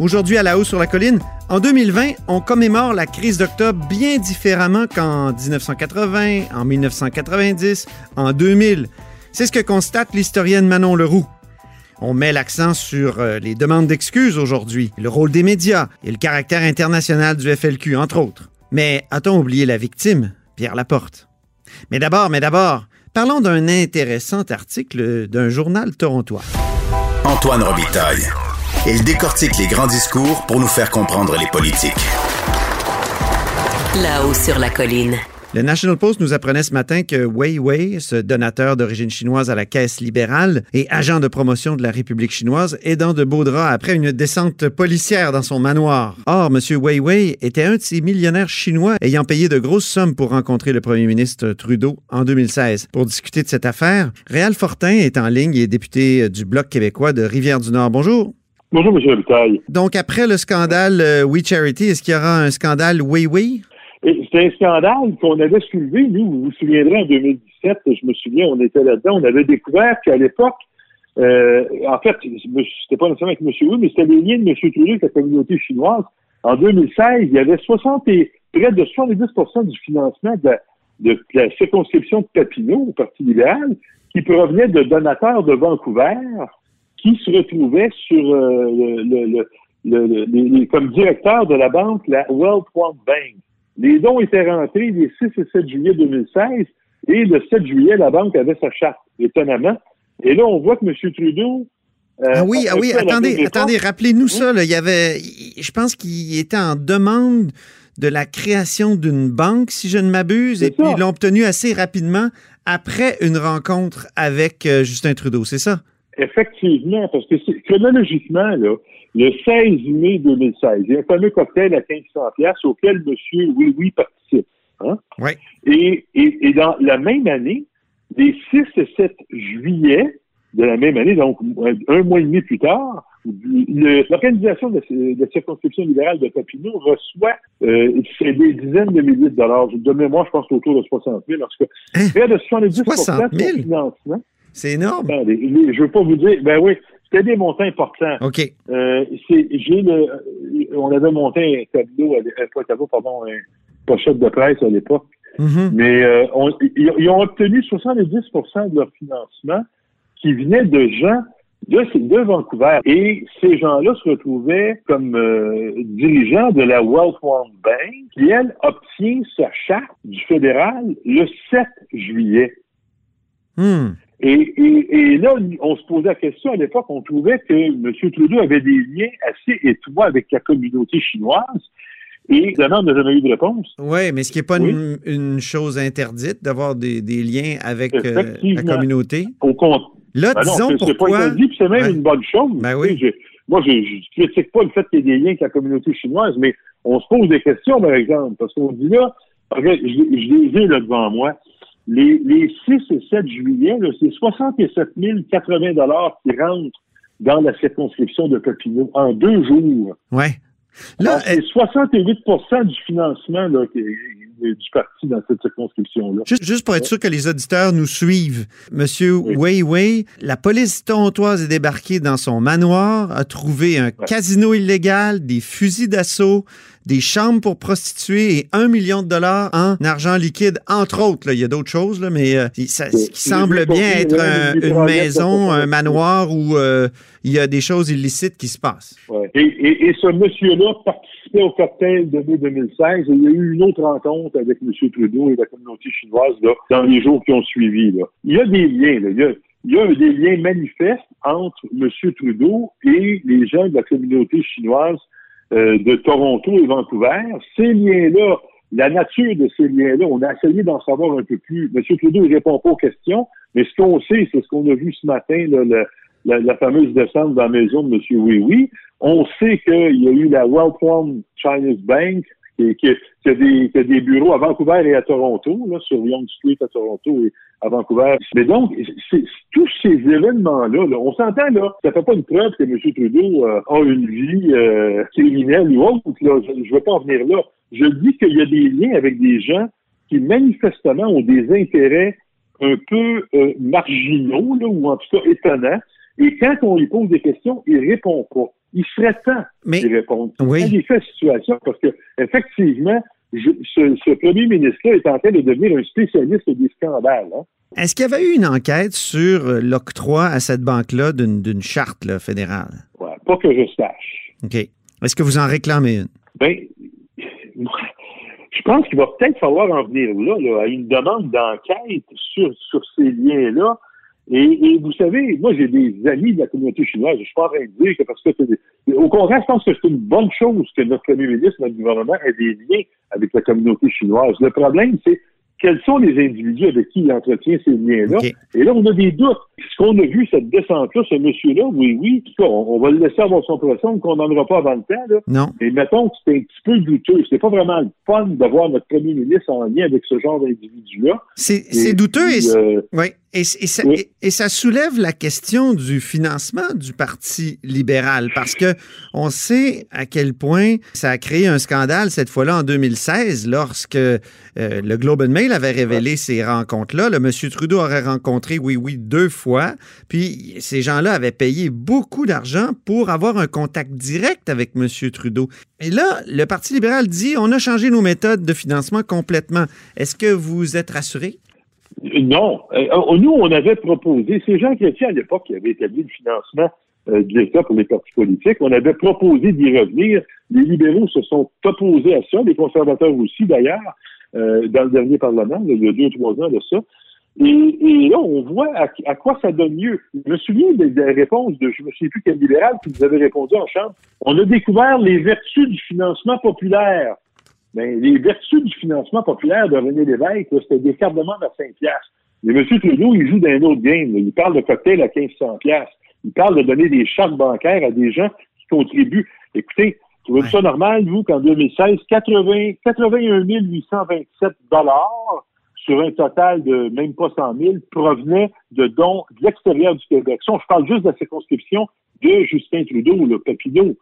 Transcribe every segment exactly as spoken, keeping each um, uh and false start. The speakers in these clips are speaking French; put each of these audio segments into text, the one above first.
Aujourd'hui à Là-haut sur la colline, en deux mille vingt, on commémore la crise d'octobre bien différemment qu'en dix-neuf cent quatre-vingt, en mille neuf cent quatre-vingt-dix, en deux mille. C'est ce que constate l'historienne Manon Leroux. On met l'accent sur les demandes d'excuses aujourd'hui, le rôle des médias et le caractère international du F L Q, entre autres. Mais a-t-on oublié la victime, Pierre Laporte? Mais d'abord, mais d'abord, parlons d'un intéressant article d'un journal torontois. Antoine Robitaille. Il décortique les grands discours pour nous faire comprendre les politiques. Là-haut sur la colline. Le National Post nous apprenait ce matin que Wei Wei, ce donateur d'origine chinoise à la Caisse libérale et agent de promotion de la République chinoise, est dans de beaux draps après une descente policière dans son manoir. Or, M. Wei Wei était un de ces millionnaires chinois ayant payé de grosses sommes pour rencontrer le premier ministre Trudeau en deux mille seize. Pour discuter de cette affaire, Réal Fortin est en ligne et est député du Bloc québécois de Rivière-du-Nord. Bonjour. Bonjour, M. Robitaille. Donc, après le scandale euh, We Charity, est-ce qu'il y aura un scandale Wei Wei? C'est un scandale qu'on avait soulevé, nous, vous vous souviendrez, en deux mille dix-sept, je me souviens, on était là-dedans, on avait découvert qu'à l'époque, euh, en fait, c'était pas nécessairement avec M. Wei, mais c'était les liens de M. Trudeau avec la communauté chinoise. En deux mille seize, il y avait soixante et, près de soixante-dix pour cent du financement de la, de la circonscription de Papineau, au Parti libéral, qui provenait de donateurs de Vancouver, qui se retrouvait sur euh, le, le, le, le, le, le, comme directeur de la banque, la World Wide Bank. Les dons étaient rentrés les six et sept juillet deux mille seize, et le sept juillet, la banque avait sa charte, étonnamment. Et là, on voit que M. Trudeau... Euh, ah oui, ah oui, attendez, attendez, rappelez-nous oui. ça. Là, il y avait, je pense qu'il était en demande de la création d'une banque, si je ne m'abuse, c'est et ça. Puis ils l'ont obtenu assez rapidement après une rencontre avec euh, Justin Trudeau, c'est ça? Effectivement, parce que c'est, chronologiquement, là, le seize mai deux mille seize, il y a un fameux cocktail à quinze cents dollars auquel M. Oui Oui participe. Hein? Oui. Et, et, et dans la même année, les six et sept juillet de la même année, donc un mois et demi plus tard, le, l'organisation de, de la circonscription libérale de Papineau reçoit euh, des dizaines de milliers de dollars. De mémoire, je pense autour de soixante mille. Parce que près de soixante-dix pour cent de financement. C'est énorme. Attendez, je veux pas vous dire... Ben oui, c'était des montants importants. OK. Euh, c'est, j'ai le, on avait monté un tableau, un tableau, pardon, une pochette de presse à l'époque. Mm-hmm. Mais euh, on, ils, ils ont obtenu soixante-dix pour cent de leur financement qui venait de gens de, de Vancouver. Et ces gens-là se retrouvaient comme euh, dirigeants de la World Wide Bank qui, elle, obtient sa charte du fédéral le sept juillet. Hmm. Et, et, et là, on se posait la question à l'époque, on trouvait que M. Trudeau avait des liens assez étroits avec la communauté chinoise et évidemment, on n'a jamais eu de réponse. Oui, mais ce qui n'est pas oui. une, une chose interdite d'avoir des, des liens avec euh, la communauté. Au compte. Là, ben disons non, c'est, pourquoi... C'est pas interdit, puis c'est même ben, une bonne chose. Ben oui. Je, moi, je ne critique pas le fait qu'il y ait des liens avec la communauté chinoise, mais on se pose des questions, par exemple, parce qu'on dit là, je, je les ai là devant moi. Les, les six et sept juillet, là, c'est soixante-sept mille quatre-vingts dollars qui rentrent dans la circonscription de Papineau en deux jours. Oui. Là, elle... c'est soixante-huit pour cent du financement là, qui est, du parti dans cette circonscription-là. Juste, juste pour être sûr que les auditeurs nous suivent, Monsieur oui. Wei Wei, la police torontoise est débarquée dans son manoir, a trouvé un ouais. casino illégal, des fusils d'assaut, des chambres pour prostituées et un million de dollars en argent liquide, entre autres. Là, il y a d'autres choses, là, mais euh, ça, ce qui semble bien être un, une maison, un manoir où euh, il y a des choses illicites qui se passent. Ouais. Et, et, et ce monsieur-là participait au cocktail de mai deux mille seize et il y a eu une autre rencontre avec M. Trudeau et la communauté chinoise là, dans les jours qui ont suivi. Là. Il y a des liens, là, il y a... Il y a des liens manifestes entre M. Trudeau et les gens de la communauté chinoise Euh, de Toronto et Vancouver. Ces liens-là, la nature de ces liens-là, on a essayé d'en savoir un peu plus. M. Trudeau ne répond pas aux questions, mais ce qu'on sait, c'est ce qu'on a vu ce matin, là, le, la, la fameuse descente dans la maison de M. Oui Oui. On sait qu'il y a eu la World Wide Chinese Bank qui, qui, qui, a des, qui a des bureaux à Vancouver et à Toronto, là, sur Yonge Street à Toronto et à Vancouver. Mais donc, c'est, tous ces événements-là, là, on s'entend, là, ça fait pas une preuve que M. Trudeau euh, a une vie euh, criminelle ou autre, là, je, je veux pas en venir là. Je dis qu'il y a des liens avec des gens qui, manifestement, ont des intérêts un peu euh, marginaux, là, ou en tout cas étonnants, et quand on lui pose des questions, il répond pas. Il serait temps Mais, d'y répondre. Oui. Il fait la situation, parce que effectivement, je, ce, ce premier ministre-là est en train de devenir un spécialiste des scandales. Hein. Est-ce qu'il y avait eu une enquête sur l'octroi à cette banque-là d'une, d'une charte là, fédérale? Ouais, pas que je sache. OK. Est-ce que vous en réclamez une? Bien, je pense qu'il va peut-être falloir en venir là, là à une demande d'enquête sur, sur ces liens-là. Et, et vous savez, moi, j'ai des amis de la communauté chinoise. Je ne suis pas en train de dire que parce que c'est des... Au contraire, je pense que c'est une bonne chose que notre premier ministre, notre gouvernement ait des liens avec la communauté chinoise. Le problème, c'est quels sont les individus avec qui il entretient ces liens-là. Okay. Et là, on a des doutes. Ce qu'on a vu, cette descente-là, ce monsieur-là, oui, oui, en tout cas, on, on va le laisser avoir son procès, on ne condamnera pas avant le temps. Là. Non. Et mettons que c'est un petit peu douteux. C'est pas vraiment le fun d'avoir notre premier ministre en lien avec ce genre d'individu-là. C'est, et, c'est douteux et... Euh, oui. Et, et, ça, et, et ça soulève la question du financement du Parti libéral, parce que on sait à quel point ça a créé un scandale cette fois-là en deux mille seize, lorsque euh, le Globe and Mail avait révélé ces rencontres-là. Le monsieur Trudeau aurait rencontré, oui, oui, deux fois, puis ces gens-là avaient payé beaucoup d'argent pour avoir un contact direct avec monsieur Trudeau. Et là, le Parti libéral dit « On a changé nos méthodes de financement complètement ». Est-ce que vous êtes rassurés? Non. Nous, on avait proposé, c'est Jean Chrétien à l'époque qui avait établi le financement euh, de l'État pour les partis politiques, on avait proposé d'y revenir. Les libéraux se sont opposés à ça, les conservateurs aussi d'ailleurs, euh, dans le dernier Parlement, il y a deux ou trois ans de ça. Et, et là, on voit à, à quoi ça donne lieu. Je me souviens des, des réponses de, je ne me souviens plus quel libéral qui nous avait répondu en chambre, on a découvert les vertus du financement populaire. Ben, les vertus du financement populaire de René Lévesque, là, c'était des cartes de membres à cinq piastres. Mais M. Trudeau, il joue dans un autre game. Là. Il parle de cocktail à quinze cents piastres. Il parle de donner des chartes bancaires à des gens qui contribuent. Écoutez, trouvez-vous ouais. ça normal, vous, qu'en deux mille seize, quatre-vingts, quatre-vingt-un mille huit cent vingt-sept dollars sur un total de même pas cent mille provenaient de dons de l'extérieur du Québec. Je parle juste de la circonscription de Justin Trudeau, le Papineau.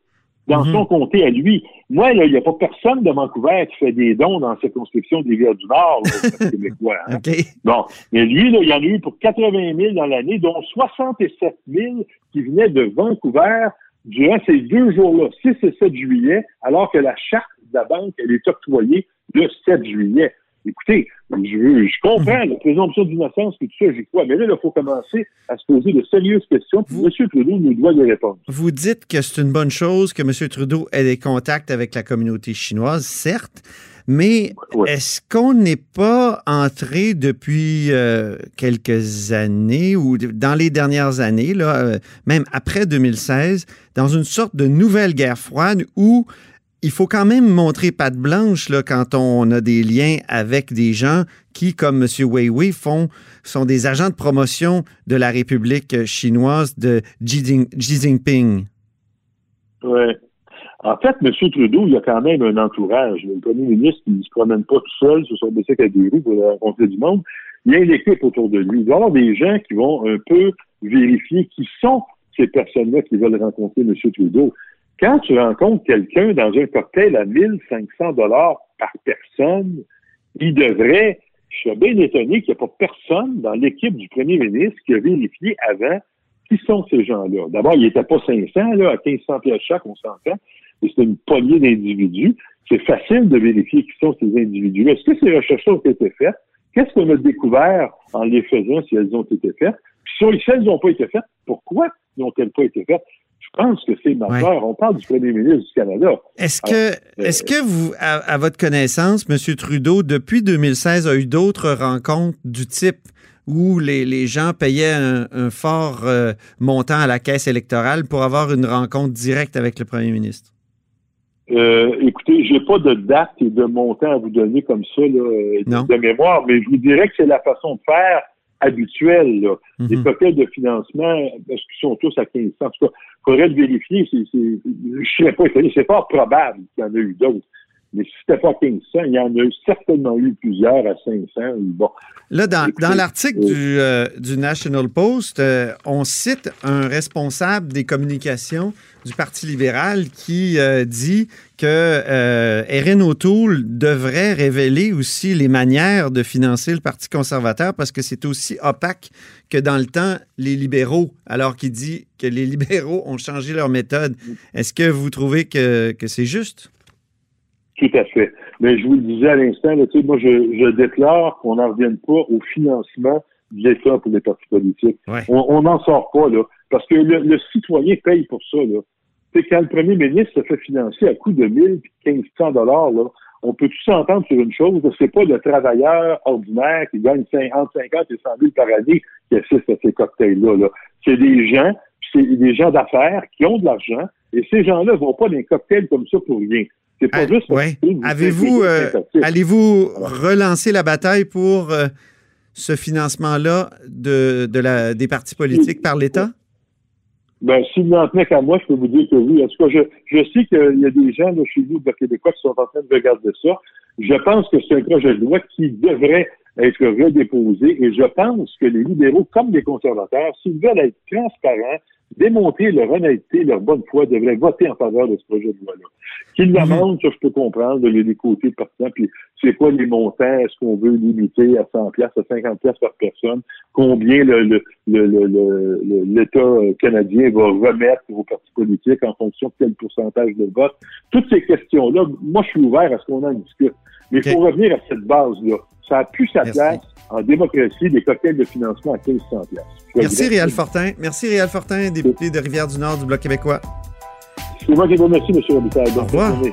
Dans mmh. son comté à lui. Moi, là, il n'y a pas personne de Vancouver qui fait des dons dans la circonscription des Rivières-du-Nord, là, québécois. Hein? Okay. Bon. Mais lui, là, il y en a eu pour quatre-vingt mille dans l'année, dont soixante-sept mille qui venaient de Vancouver durant ces deux jours-là, six et sept juillet, alors que la charte de la banque, elle est octroyée le sept juillet. Écoutez, je, je comprends la présomption d'innocence et tout ça, j'y crois. Mais là, il faut commencer à se poser de sérieuses questions. Vous, M. Trudeau nous doit des réponses. Vous dites que c'est une bonne chose que M. Trudeau ait des contacts avec la communauté chinoise, certes, mais ouais. est-ce qu'on n'est pas entré depuis euh, quelques années ou dans les dernières années, là, euh, même après deux mille seize, dans une sorte de nouvelle guerre froide où il faut quand même montrer patte blanche là, quand on a des liens avec des gens qui, comme M. Wei Wei, font, sont des agents de promotion de la République chinoise de Xi Jinping. Oui. En fait, M. Trudeau, il a quand même un entourage. Le premier ministre, il ne se promène pas tout seul sur son bicycle à deux roues pour rencontrer du monde. Il y a une équipe autour de lui. Il va y avoir des gens qui vont un peu vérifier qui sont ces personnes-là qui veulent rencontrer M. Trudeau. Quand tu rencontres quelqu'un dans un cocktail à mille cinq cents dollars par personne, il devrait, je suis bien étonné qu'il n'y a pas personne dans l'équipe du premier ministre qui a vérifié avant qui sont ces gens-là. D'abord, il n'était pas cinq cents, là, à mille cinq cents piastres chaque, on s'entend, mais c'est une poignée d'individus. C'est facile de vérifier qui sont ces individus-là. Est-ce que ces recherches ont été faites? Qu'est-ce qu'on a découvert en les faisant si elles ont été faites? Puis si elles n'ont pas été faites, pourquoi n'ont-elles pas été faites? Je pense que c'est ma peur. Ouais. On parle du premier ministre du Canada. Est-ce Alors, que, est-ce euh, que vous, à, à votre connaissance, M. Trudeau, depuis deux mille seize, a eu d'autres rencontres du type où les, les gens payaient un, un fort euh, montant à la caisse électorale pour avoir une rencontre directe avec le premier ministre? Euh, écoutez, j'ai pas de date et de montant à vous donner comme ça, là, non. de mémoire, mais je vous dirais que c'est la façon de faire habituelle, là. Mm-hmm. Les cocktails de financement, est-ce qu'ils sont tous à quinze cents? En tout cas, faudrait le vérifier. C'est, c'est, je ne serais pas étonné. C'est fort probable qu'il y en a eu d'autres. Mais si c'était pas quinze cents, il y en a eu certainement eu plusieurs à cinq cents. Bon. Là, dans, dans l'article euh, du, euh, du National Post, euh, on cite un responsable des communications du Parti libéral qui euh, dit que euh, Erin O'Toole devrait révéler aussi les manières de financer le Parti conservateur parce que c'est aussi opaque que dans le temps les libéraux, alors qu'il dit que les libéraux ont changé leur méthode. Est-ce que vous trouvez que, que c'est juste? Tout à fait. Mais je vous le disais à l'instant, là, tu sais, moi, je, je déclare qu'on n'en revienne pas au financement de l'État pour les partis politiques. Ouais. On n'en sort pas, là. Parce que le, le citoyen paye pour ça, là. Tu sais, quand le premier ministre se fait financer à coût de mille et mille cinq cents dollars, là, on peut tous s'entendre sur une chose, c'est pas le travailleur ordinaire qui gagne cinquante, cinquante et cent mille par année qui assiste à ces cocktails-là, là. C'est des gens, c'est des gens d'affaires qui ont de l'argent, et ces gens-là vont pas dans des cocktails comme ça pour rien. C'est pas ah, juste ouais. Avez-vous, euh, allez-vous relancer la bataille pour euh, ce financement-là de, de la, des partis politiques par l'État? Ben, s'il n'en tenait qu'à moi, je peux vous dire que oui. En tout cas, je, je sais qu'il y a des gens là, chez nous, de Québécois, qui sont en train de regarder ça. Je pense que c'est un projet de loi qui devrait être redéposé et je pense que les libéraux, comme les conservateurs, s'ils veulent être transparents, démontrer leur honnêteté, leur bonne foi, devraient voter en faveur de ce projet de loi-là. Qu'ils l'amendent, ça, je peux comprendre, il y a des côtés pertinents, puis c'est quoi les montants, est-ce qu'on veut limiter à cent dollars, à cinquante dollars par personne, combien le, le, le, le, le, l'État canadien va remettre aux partis politiques en fonction de quel pourcentage de vote. Toutes ces questions-là, moi, je suis ouvert à ce qu'on en discute. Mais il okay. faut revenir à cette base-là. Ça a plus sa Merci. place en démocratie des cocktails de financement à mille cinq cents dollars. Merci, Réal Fortin. Merci, Réal Fortin, député de Rivière-du-Nord du Bloc québécois. C'est moi qui vous remercie, M. Robitaille. Au revoir. Journée.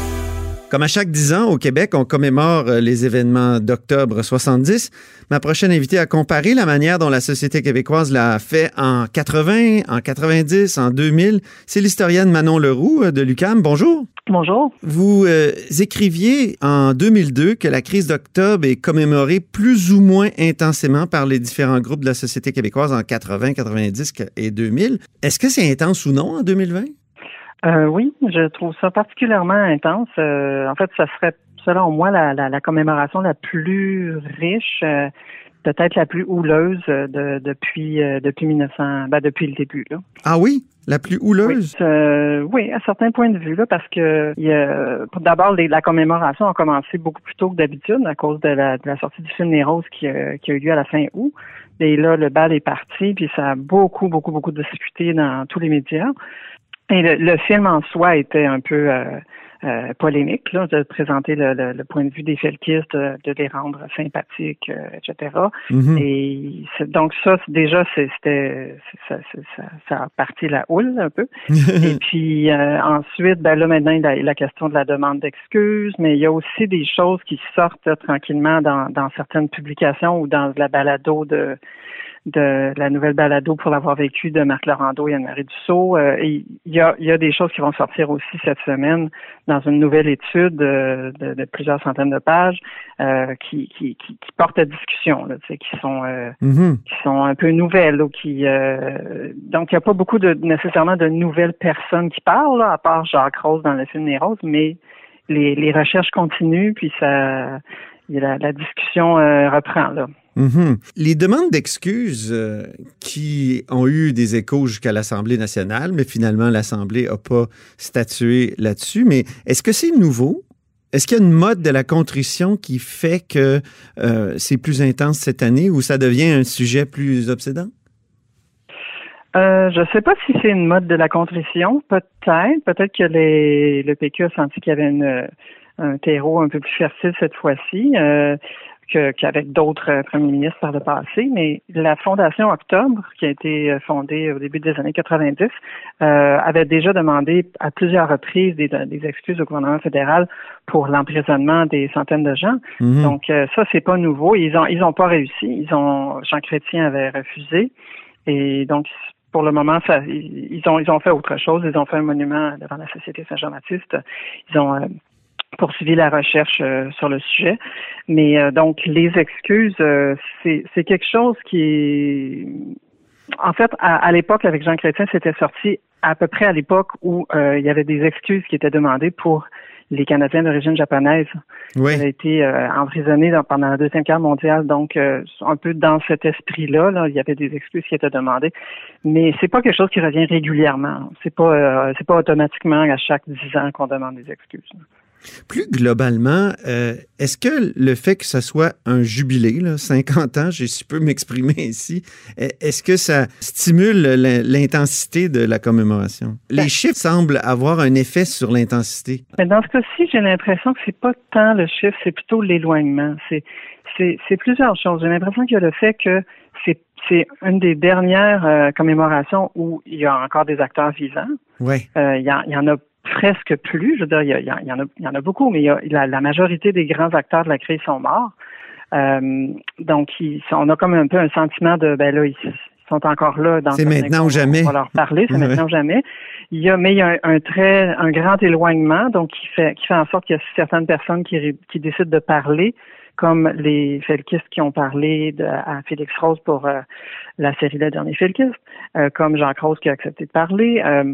Comme à chaque dix ans, au Québec, on commémore les événements d'octobre soixante-dix. Ma prochaine invitée a comparé la manière dont la société québécoise l'a fait en quatre-vingts, en quatre-vingt-dix, en deux mille. C'est l'historienne Manon Leroux de l'U Q A M. Bonjour. Bonjour. Vous euh, écriviez en deux mille deux que la crise d'octobre est commémorée plus ou moins intensément par les différents groupes de la société québécoise en quatre-vingts, quatre-vingt-dix et deux mille. Est-ce que c'est intense ou non en deux mille vingt? Euh, oui, je trouve ça particulièrement intense. Euh, en fait, ça serait, selon moi, la, la, la commémoration la plus riche, euh, peut-être la plus houleuse de, depuis euh, depuis mille neuf cents, ben, depuis le début, là. Ah oui? La plus houleuse? Oui, euh, oui, à certains points de vue, là, parce que y a, d'abord, les, la commémoration a commencé beaucoup plus tôt que d'habitude à cause de la, de la sortie du film Nérose qui, euh, qui a eu lieu à la fin août. Et là, le bal est parti, puis ça a beaucoup, beaucoup, beaucoup discuté dans tous les médias. Et le, le film en soi était un peu euh, euh, polémique, là, de présenter le, le, le point de vue des felkistes, de, de les rendre sympathiques, euh, et cetera. Mm-hmm. Et c'est, donc ça, c'est, déjà, c'est, c'était c'est, ça, c'est, ça, ça a parti la houle un peu. Et puis euh, ensuite, ben là maintenant, il y a la question de la demande d'excuses, mais il y a aussi des choses qui sortent là, tranquillement dans, dans certaines publications ou dans la balado de... de la nouvelle balado pour l'avoir vécu de Marc Lorando et Anne-Marie Dussault. Euh, il y a, y a des choses qui vont sortir aussi cette semaine dans une nouvelle étude euh, de, de plusieurs centaines de pages euh, qui, qui, qui, qui portent à discussion, là, qui sont euh, mm-hmm. qui sont un peu nouvelles. Là, qui, euh, donc, il n'y a pas beaucoup de nécessairement de nouvelles personnes qui parlent, là, à part Jacques Rose dans le film Nérose, mais les, les recherches continuent, puis ça la, la discussion euh, reprend, là. Mm-hmm. Les demandes d'excuses euh, qui ont eu des échos jusqu'à l'Assemblée nationale, mais finalement, l'Assemblée n'a pas statué là-dessus. Mais est-ce que c'est nouveau? Est-ce qu'il y a une mode de la contrition qui fait que euh, c'est plus intense cette année ou ça devient un sujet plus obsédant? Euh, je ne sais pas si c'est une mode de la contrition. Peut-être. Peut-être que les, le P Q a senti qu'il y avait une, un terreau un peu plus fertile cette fois-ci. Euh, que, qu'avec d'autres premiers ministres par le passé, mais la Fondation Octobre, qui a été fondée au début des années quatre-vingt-dix, euh, avait déjà demandé à plusieurs reprises des, des excuses au gouvernement fédéral pour l'emprisonnement des centaines de gens. Mmh. Donc euh, ça, c'est pas nouveau. Ils ont ils ont pas réussi. Ils ont Jean Chrétien avait refusé. Et donc, pour le moment, ça, ils ont ils ont fait autre chose. Ils ont fait un monument devant la Société Saint-Jean-Baptiste. Ils ont euh, poursuivi la recherche euh, sur le sujet. Mais euh, donc, les excuses, euh, c'est, c'est quelque chose qui est... En fait, à, à l'époque, avec Jean Chrétien, c'était sorti à peu près à l'époque où euh, il y avait des excuses qui étaient demandées pour les Canadiens d'origine japonaise. Oui. Ils ont été euh, emprisonnés dans, pendant la Deuxième Guerre mondiale. Donc, euh, un peu dans cet esprit-là, là, il y avait des excuses qui étaient demandées. Mais c'est pas quelque chose qui revient régulièrement. C'est pas, euh, c'est pas automatiquement à chaque dix ans qu'on demande des excuses. Plus globalement, euh, est-ce que le fait que ça soit un jubilé, là, cinquante ans, je si peux m'exprimer ici, est-ce que ça stimule l'intensité de la commémoration? Les chiffres semblent avoir un effet sur l'intensité. Mais dans ce cas-ci, j'ai l'impression que c'est pas tant le chiffre, c'est plutôt l'éloignement. C'est, c'est, c'est plusieurs choses. J'ai l'impression qu'il y a le fait que c'est, c'est une des dernières euh, commémorations où il y a encore des acteurs vivants. Oui. Euh, il, il y en a presque plus, je veux dire, il y, a, il y en a, il y en a beaucoup, mais il y a, la, la majorité des grands acteurs de la crise sont morts. Euh, donc, ils, on a comme un peu un sentiment de, ben là, ils sont encore là. Dans c'est maintenant ou jamais. On va leur parler, c'est ouais. maintenant ou jamais. Il y a, mais il y a un, un très, un grand éloignement, donc qui fait, qui fait en sorte qu'il y a certaines personnes qui, qui décident de parler, comme les Felkistes qui ont parlé de, à Félix Rose pour euh, la série Le Dernier Felkiste, euh, comme Jacques Rose qui a accepté de parler. Euh,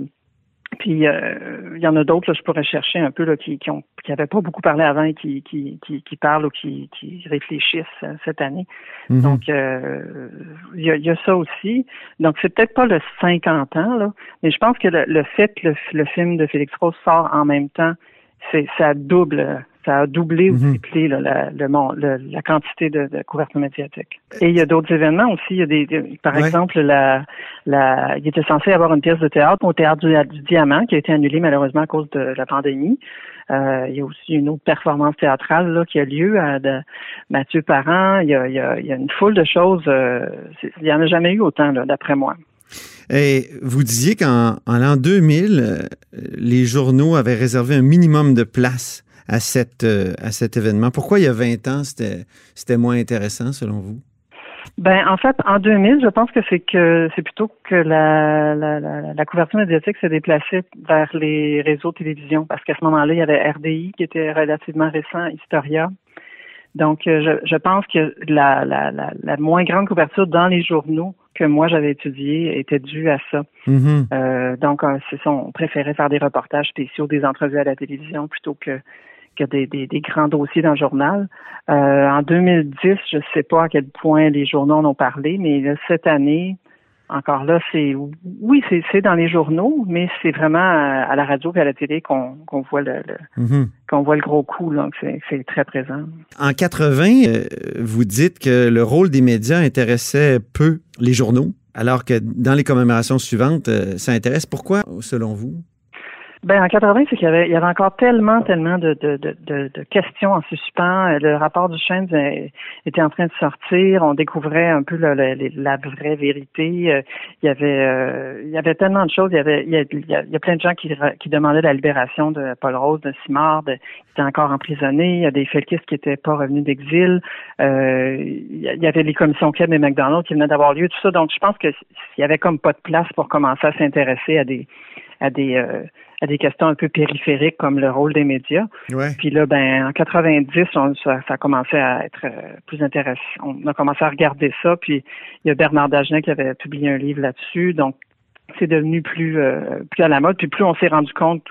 Puis euh, il y en a d'autres, là, je pourrais chercher un peu, là, qui qui ont qui n'avaient pas beaucoup parlé avant et qui qui qui, qui parlent ou qui, qui réfléchissent euh, cette année. Mm-hmm. Donc il euh, y, a, y a ça aussi. Donc c'est peut-être pas le cinquante ans, là, mais je pense que le, le fait que le, le film de Félix Rose sort en même temps, c'est ça double. Ça a doublé ou triplé là, la, le, le, la quantité de, de couverture médiatique. Et il y a d'autres événements aussi. Il y a des, des par ouais. exemple, la, la, il était censé y avoir une pièce de théâtre au Théâtre du, du Diamant qui a été annulée malheureusement à cause de la pandémie. Euh, il y a aussi une autre performance théâtrale là, qui a lieu à de Mathieu Parent. Il y a, il y a, il y a une foule de choses. Euh, il n'y en a jamais eu autant, là, d'après moi. Et vous disiez qu'en en l'an deux mille, les journaux avaient réservé un minimum de place à cette euh, à cet événement. Pourquoi il y a vingt ans, c'était c'était moins intéressant selon vous? Ben en fait, en deux mille, je pense que c'est que c'est plutôt que la la la, la couverture médiatique s'est déplacée vers les réseaux de télévision, parce qu'à ce moment-là, il y avait R D I qui était relativement récent, Historia. Donc je je pense que la la la, la moins grande couverture dans les journaux que moi j'avais étudié était dû à ça. Mm-hmm. Euh, donc c'est ça, on préférait faire des reportages spéciaux, des entrevues à la télévision plutôt que que des, des, des grands dossiers dans le journal. Euh, en deux mille dix, je ne sais pas à quel point les journaux en ont parlé, mais là, cette année, encore là, c'est oui, c'est, c'est dans les journaux, mais c'est vraiment à, à la radio et à la télé qu'on, qu'on voit le, le mm-hmm. qu'on voit le gros coup, donc c'est, c'est très présent. En quatre-vingt, euh, vous dites que le rôle des médias intéressait peu les journaux, alors que dans les commémorations suivantes, euh, ça intéresse. Pourquoi, selon vous? Ben en quatre-vingt, c'est qu'il y avait, il y avait encore tellement, tellement de, de, de, de questions en suspens. Le rapport du Chêne était en train de sortir. On découvrait un peu la, la, la vraie vérité. Il y avait, euh, il y avait tellement de choses. Il y avait, il y a, il y a plein de gens qui, qui demandaient la libération de Paul Rose, de Simard, de, qui étaient encore emprisonnés. Il y a des Felkistes qui n'étaient pas revenus d'exil. Euh, il y avait les commissions Keable et McDonald's qui venaient d'avoir lieu. Tout ça. Donc, je pense que il y avait comme pas de place pour commencer à s'intéresser à des, à des, euh, à des questions un peu périphériques comme le rôle des médias. Ouais. Puis là, ben en quatre-vingt-dix, on, ça, ça a commencé à être plus intéressant. On a commencé à regarder ça. Puis il y a Bernard Dagenet qui avait publié un livre là-dessus. Donc, c'est devenu plus euh, plus à la mode. Puis plus on s'est rendu compte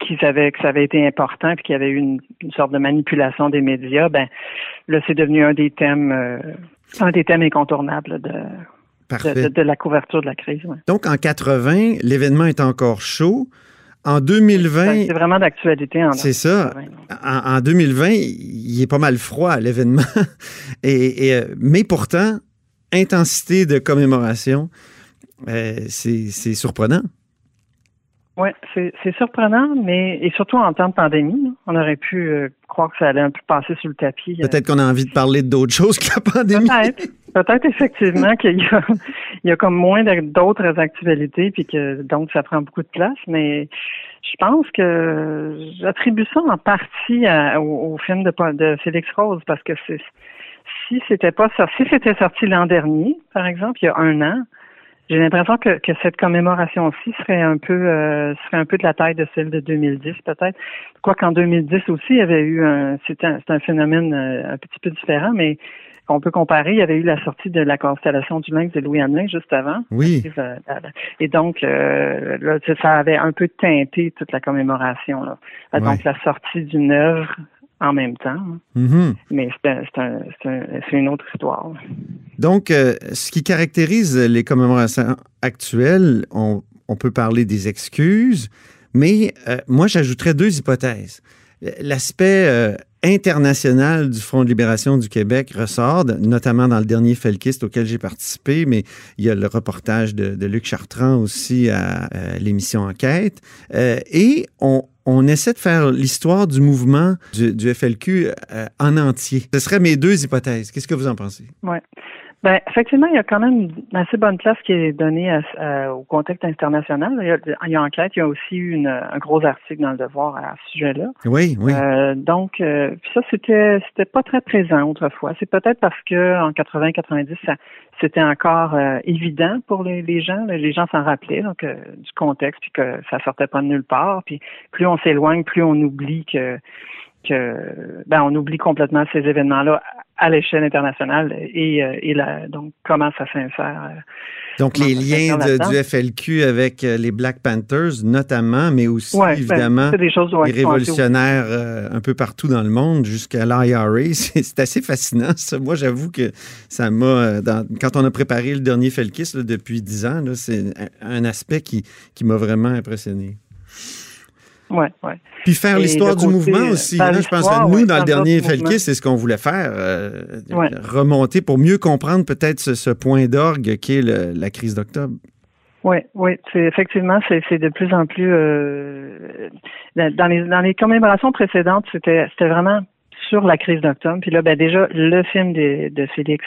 qu'ils avaient, que ça avait été important, puis qu'il y avait eu une, une sorte de manipulation des médias. Ben là, c'est devenu un des thèmes euh, un des thèmes incontournables de. De, de, de la couverture de la crise. Ouais. Donc, en quatre-vingt, l'événement est encore chaud. En deux mille vingt... C'est vraiment d'actualité. En c'est ça. En, en deux mille vingt, il est pas mal froid, l'événement. Et, et, mais pourtant, intensité de commémoration, euh, c'est, c'est surprenant. Oui, c'est, c'est surprenant, mais et surtout en temps de pandémie, on aurait pu euh, croire que ça allait un peu passer sous le tapis. Peut-être euh, qu'on a envie de parler d'autres choses que la pandémie. Peut-être, peut-être effectivement qu'il y a, il y a comme moins d'autres actualités, puis que donc ça prend beaucoup de place, mais je pense que j'attribue ça en partie à, au, au film de, de Félix Rose, parce que c'est, si c'était pas sorti, si c'était sorti l'an dernier, par exemple, il y a un an. J'ai l'impression que, que cette commémoration-ci serait un peu euh, serait un peu de la taille de celle de deux mille dix, peut-être. Quoique en deux mille dix aussi, il y avait eu un c'était un, c'était un phénomène euh, un petit peu différent, mais on peut comparer. Il y avait eu la sortie de la Constellation du Lynx de Louis Hamelin juste avant. Oui. Et donc, euh, là, ça avait un peu teinté toute la commémoration, là. Donc, ouais. La sortie d'une œuvre en même temps. Mm-hmm. Mais c'est, un, c'est, un, c'est, un, c'est une autre histoire. Donc, euh, ce qui caractérise les commémorations actuelles, on, on peut parler des excuses, mais euh, moi, j'ajouterais deux hypothèses. L'aspect euh, international du Front de libération du Québec ressort, notamment dans le dernier Felkist auquel j'ai participé, mais il y a le reportage de, de Luc Chartrand aussi à euh, l'émission Enquête. Euh, et on On essaie de faire l'histoire du mouvement du, du F L Q euh, en entier. Ce seraient mes deux hypothèses. Qu'est-ce que vous en pensez? Oui. Bien, effectivement, il y a quand même une assez bonne place qui est donnée à, à, au contexte international. Il y, a, il y a Enquête, il y a aussi eu une, un gros article dans Le Devoir à ce sujet-là. Oui, oui. Euh, donc, euh, ça, c'était c'était pas très présent autrefois. C'est peut-être parce que en quatre-vingts quatre-vingt-dix, ça, c'était encore euh, évident pour les, les gens. Les gens s'en rappelaient, donc, euh, du contexte, puis que ça sortait pas de nulle part. Puis plus on s'éloigne, plus on oublie que... que ben on oublie complètement ces événements-là à l'échelle internationale et, et la, donc comment ça s'insère. Donc les liens de, du F L Q avec les Black Panthers notamment, mais aussi ouais, évidemment ben, des choses, ouais, les révolutionnaires euh, un peu partout dans le monde jusqu'à l'I R A. C'est, c'est assez fascinant ça. Moi j'avoue que ça m'a, dans, quand on a préparé le dernier Felkist là, depuis dix ans, là, c'est un aspect qui, qui m'a vraiment impressionné. Ouais, ouais. Puis faire et l'histoire côté, du mouvement aussi. Hein, je pense que nous, ouais, dans le dernier Felkis, c'est ce qu'on voulait faire. Euh, ouais. Remonter pour mieux comprendre peut-être ce, ce point d'orgue qu'est le, la crise d'octobre. Oui, oui, c'est effectivement, c'est, c'est de plus en plus euh, dans les dans les commémorations précédentes, c'était c'était vraiment sur la crise d'octobre. Puis là, ben déjà, le film de, de Félix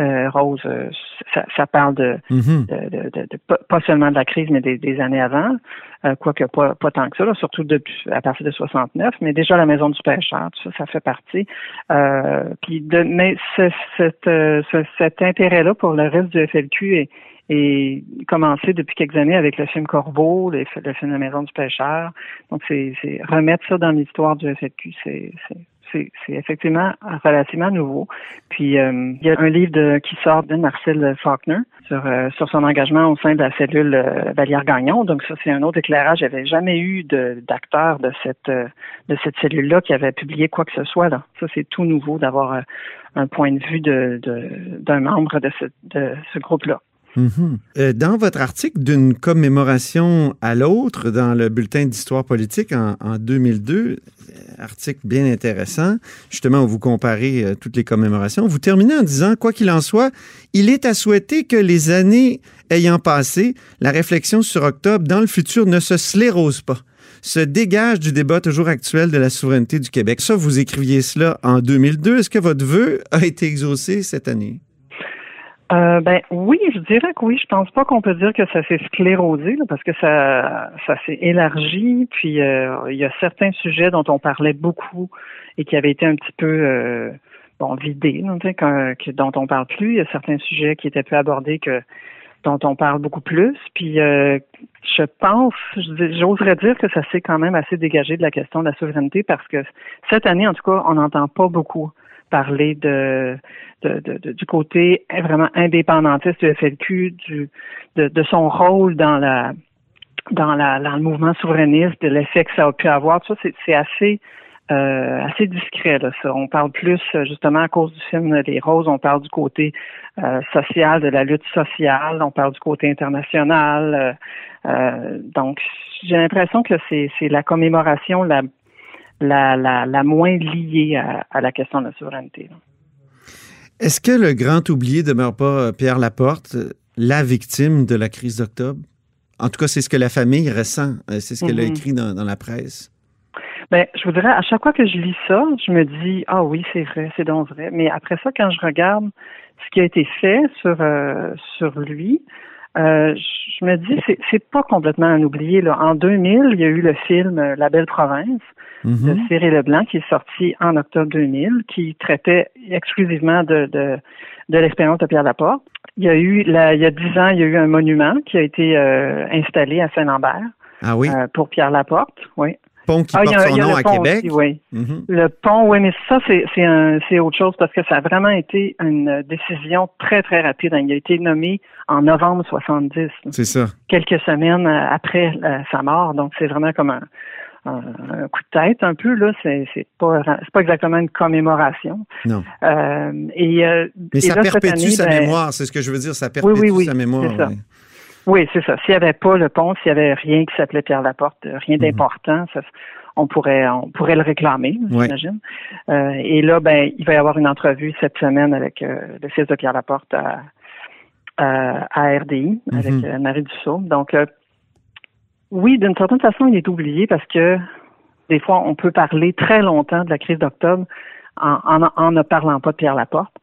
euh, Rose, euh, ça, ça parle de, mm-hmm. de, de, de, de pas seulement de la crise, mais des, des années avant, euh, quoique pas, pas tant que ça, là, surtout depuis à partir de soixante-neuf, mais déjà La Maison du Pêcheur, tout ça, ça fait partie. Euh, puis de, mais ce, cet, euh, ce, cet intérêt-là pour le reste du F L Q est et commencer depuis quelques années avec le film Corbeau, le, le film La Maison du Pêcheur. Donc, c'est, c'est remettre ça dans l'histoire du F L Q, c'est, c'est, c'est, c'est effectivement relativement nouveau. Puis, euh, il y a un livre de, qui sort de Marcel Faulkner sur, euh, sur son engagement au sein de la cellule euh, Vallière-Gagnon. Donc, ça, c'est un autre éclairage. Il n'y avait jamais eu de, d'acteur de cette, euh, de cette cellule-là qui avait publié quoi que ce soit, là. Ça, c'est tout nouveau d'avoir euh, un point de vue de, de, d'un membre de ce, de ce groupe-là. Mm-hmm. Euh, dans votre article, d'une commémoration à l'autre, dans le Bulletin d'histoire politique en, en deux mille deux, article bien intéressant, justement où vous comparez euh, toutes les commémorations, vous terminez en disant, quoi qu'il en soit, il est à souhaiter que les années ayant passé, la réflexion sur octobre dans le futur ne se sclérose pas, se dégage du débat toujours actuel de la souveraineté du Québec. Ça, vous écriviez cela en deux mille deux. Est-ce que votre vœu a été exaucé cette année? Euh, ben oui, je dirais que oui. Je pense pas qu'on peut dire que ça s'est sclérosé là, parce que ça, ça s'est élargi. Puis euh, il y a certains sujets dont on parlait beaucoup et qui avaient été un petit peu euh, bon vidés, là, quand, que, dont on parle plus. Il y a certains sujets qui étaient peu abordés que dont on parle beaucoup plus. Puis euh, je pense, j'oserais dire que ça s'est quand même assez dégagé de la question de la souveraineté parce que cette année, en tout cas, on n'entend pas beaucoup parler de, de, de, de du côté vraiment indépendantiste du F L Q, du de, de son rôle dans la dans la dans le mouvement souverainiste, de l'effet que ça a pu avoir. Tout ça, c'est, c'est assez euh, assez discret là, ça. On parle plus justement à cause du film Les Roses, on parle du côté euh, social, de la lutte sociale, on parle du côté international. Euh, euh, donc j'ai l'impression que c'est c'est la commémoration, la La, la, la moins liée à, à la question de la souveraineté. Est-ce que le grand oublié demeure pas Pierre Laporte, la victime de la crise d'octobre, En tout cas, c'est ce que la famille ressent. C'est ce qu'elle mm-hmm. a écrit dans, dans la presse. Bien, je vous dirais, à chaque fois que je lis ça, je me dis « Ah oui, c'est vrai, c'est donc vrai ». Mais après ça, quand je regarde ce qui a été fait sur, euh, sur lui, euh, je me dis c'est c'est pas complètement à oublier. Là. En deux mille, il y a eu le film « La belle province » mm-hmm. de Cyril Leblanc qui est sorti en octobre deux mille, qui traitait exclusivement de, de, de l'expérience de Pierre Laporte. Il y a eu, la, il y a dix ans, il y a eu un monument qui a été euh, installé à Saint-Lambert ah oui. euh, pour Pierre Laporte, oui. Pont qui ah, porte a, son nom à Québec. Aussi, oui. Mm-hmm. Le pont, oui, mais ça, c'est, c'est, un, c'est autre chose parce que ça a vraiment été une décision très, très rapide. Il a été nommé en novembre soixante-dix. C'est ça. Quelques semaines après euh, sa mort. Donc, c'est vraiment comme un, un, un coup de tête un peu. Là. C'est, c'est, pas, c'est pas exactement une commémoration. Non. Euh, et, euh, mais et ça là, perpétue année, sa ben, mémoire. C'est ce que je veux dire. Ça perpétue oui, oui, sa mémoire. C'est ça. Oui. Oui, c'est ça. S'il n'y avait pas le pont, s'il n'y avait rien qui s'appelait Pierre Laporte, rien d'important, ça, on pourrait on pourrait le réclamer, ouais. j'imagine. Euh, et là, ben, il va y avoir une entrevue cette semaine avec euh, le fils de Pierre Laporte à, à, à R D I, mm-hmm. avec euh, Anne-Marie Dussault. Donc, euh, oui, d'une certaine façon, il est oublié parce que des fois, on peut parler très longtemps de la crise d'octobre en, en, en ne parlant pas de Pierre Laporte.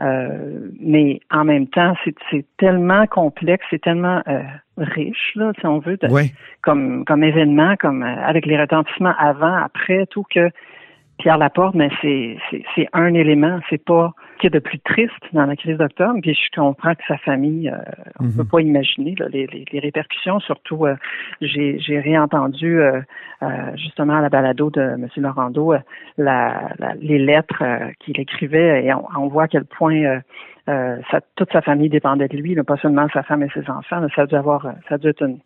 Euh, mais en même temps, c'est, c'est tellement complexe, c'est tellement euh, riche, là, si on veut, de, ouais. comme, comme événement, comme euh, avec les retentissements avant, après, tout que Pierre Laporte, mais c'est, c'est, c'est un élément, c'est pas ce qu'il y a de plus triste dans la crise d'octobre. Puis je comprends que sa famille, euh, on mm-hmm. peut pas imaginer là, les, les, les répercussions. Surtout, euh, j'ai, j'ai réentendu euh, euh, justement à la balado de M. Lorando euh, la, la, les lettres euh, qu'il écrivait, et on, on voit à quel point euh, euh, ça, toute sa famille dépendait de lui, là, pas seulement sa femme et ses enfants. Là, ça a dû avoir, ça a dû être une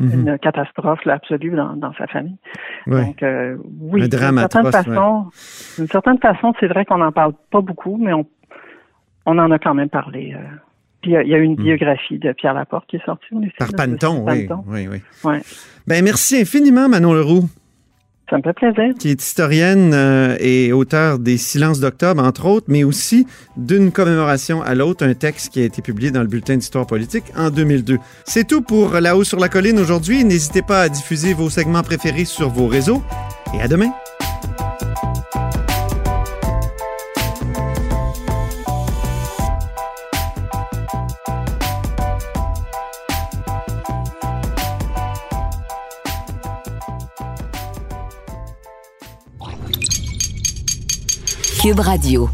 Mm-hmm. une catastrophe là, absolue dans, dans sa famille. Ouais. Donc, euh, oui, d'une certaine, façon, ouais. d'une certaine façon, c'est vrai qu'on n'en parle pas beaucoup, mais on, on en a quand même parlé. Euh. Puis, il y, y a une biographie mm. de Pierre Laporte qui est sortie. On est Par là, Panton, oui. Panton. oui, oui. Ouais. Ben, merci infiniment, Manon Leroux. Ça me fait plaisir. Qui est historienne euh, et auteure des Silences d'octobre, entre autres, mais aussi d'une commémoration à l'autre, un texte qui a été publié dans le Bulletin d'histoire politique en deux mille deux. C'est tout pour Là-haut sur la colline aujourd'hui. N'hésitez pas à diffuser vos segments préférés sur vos réseaux. Et à demain. Cube Radio.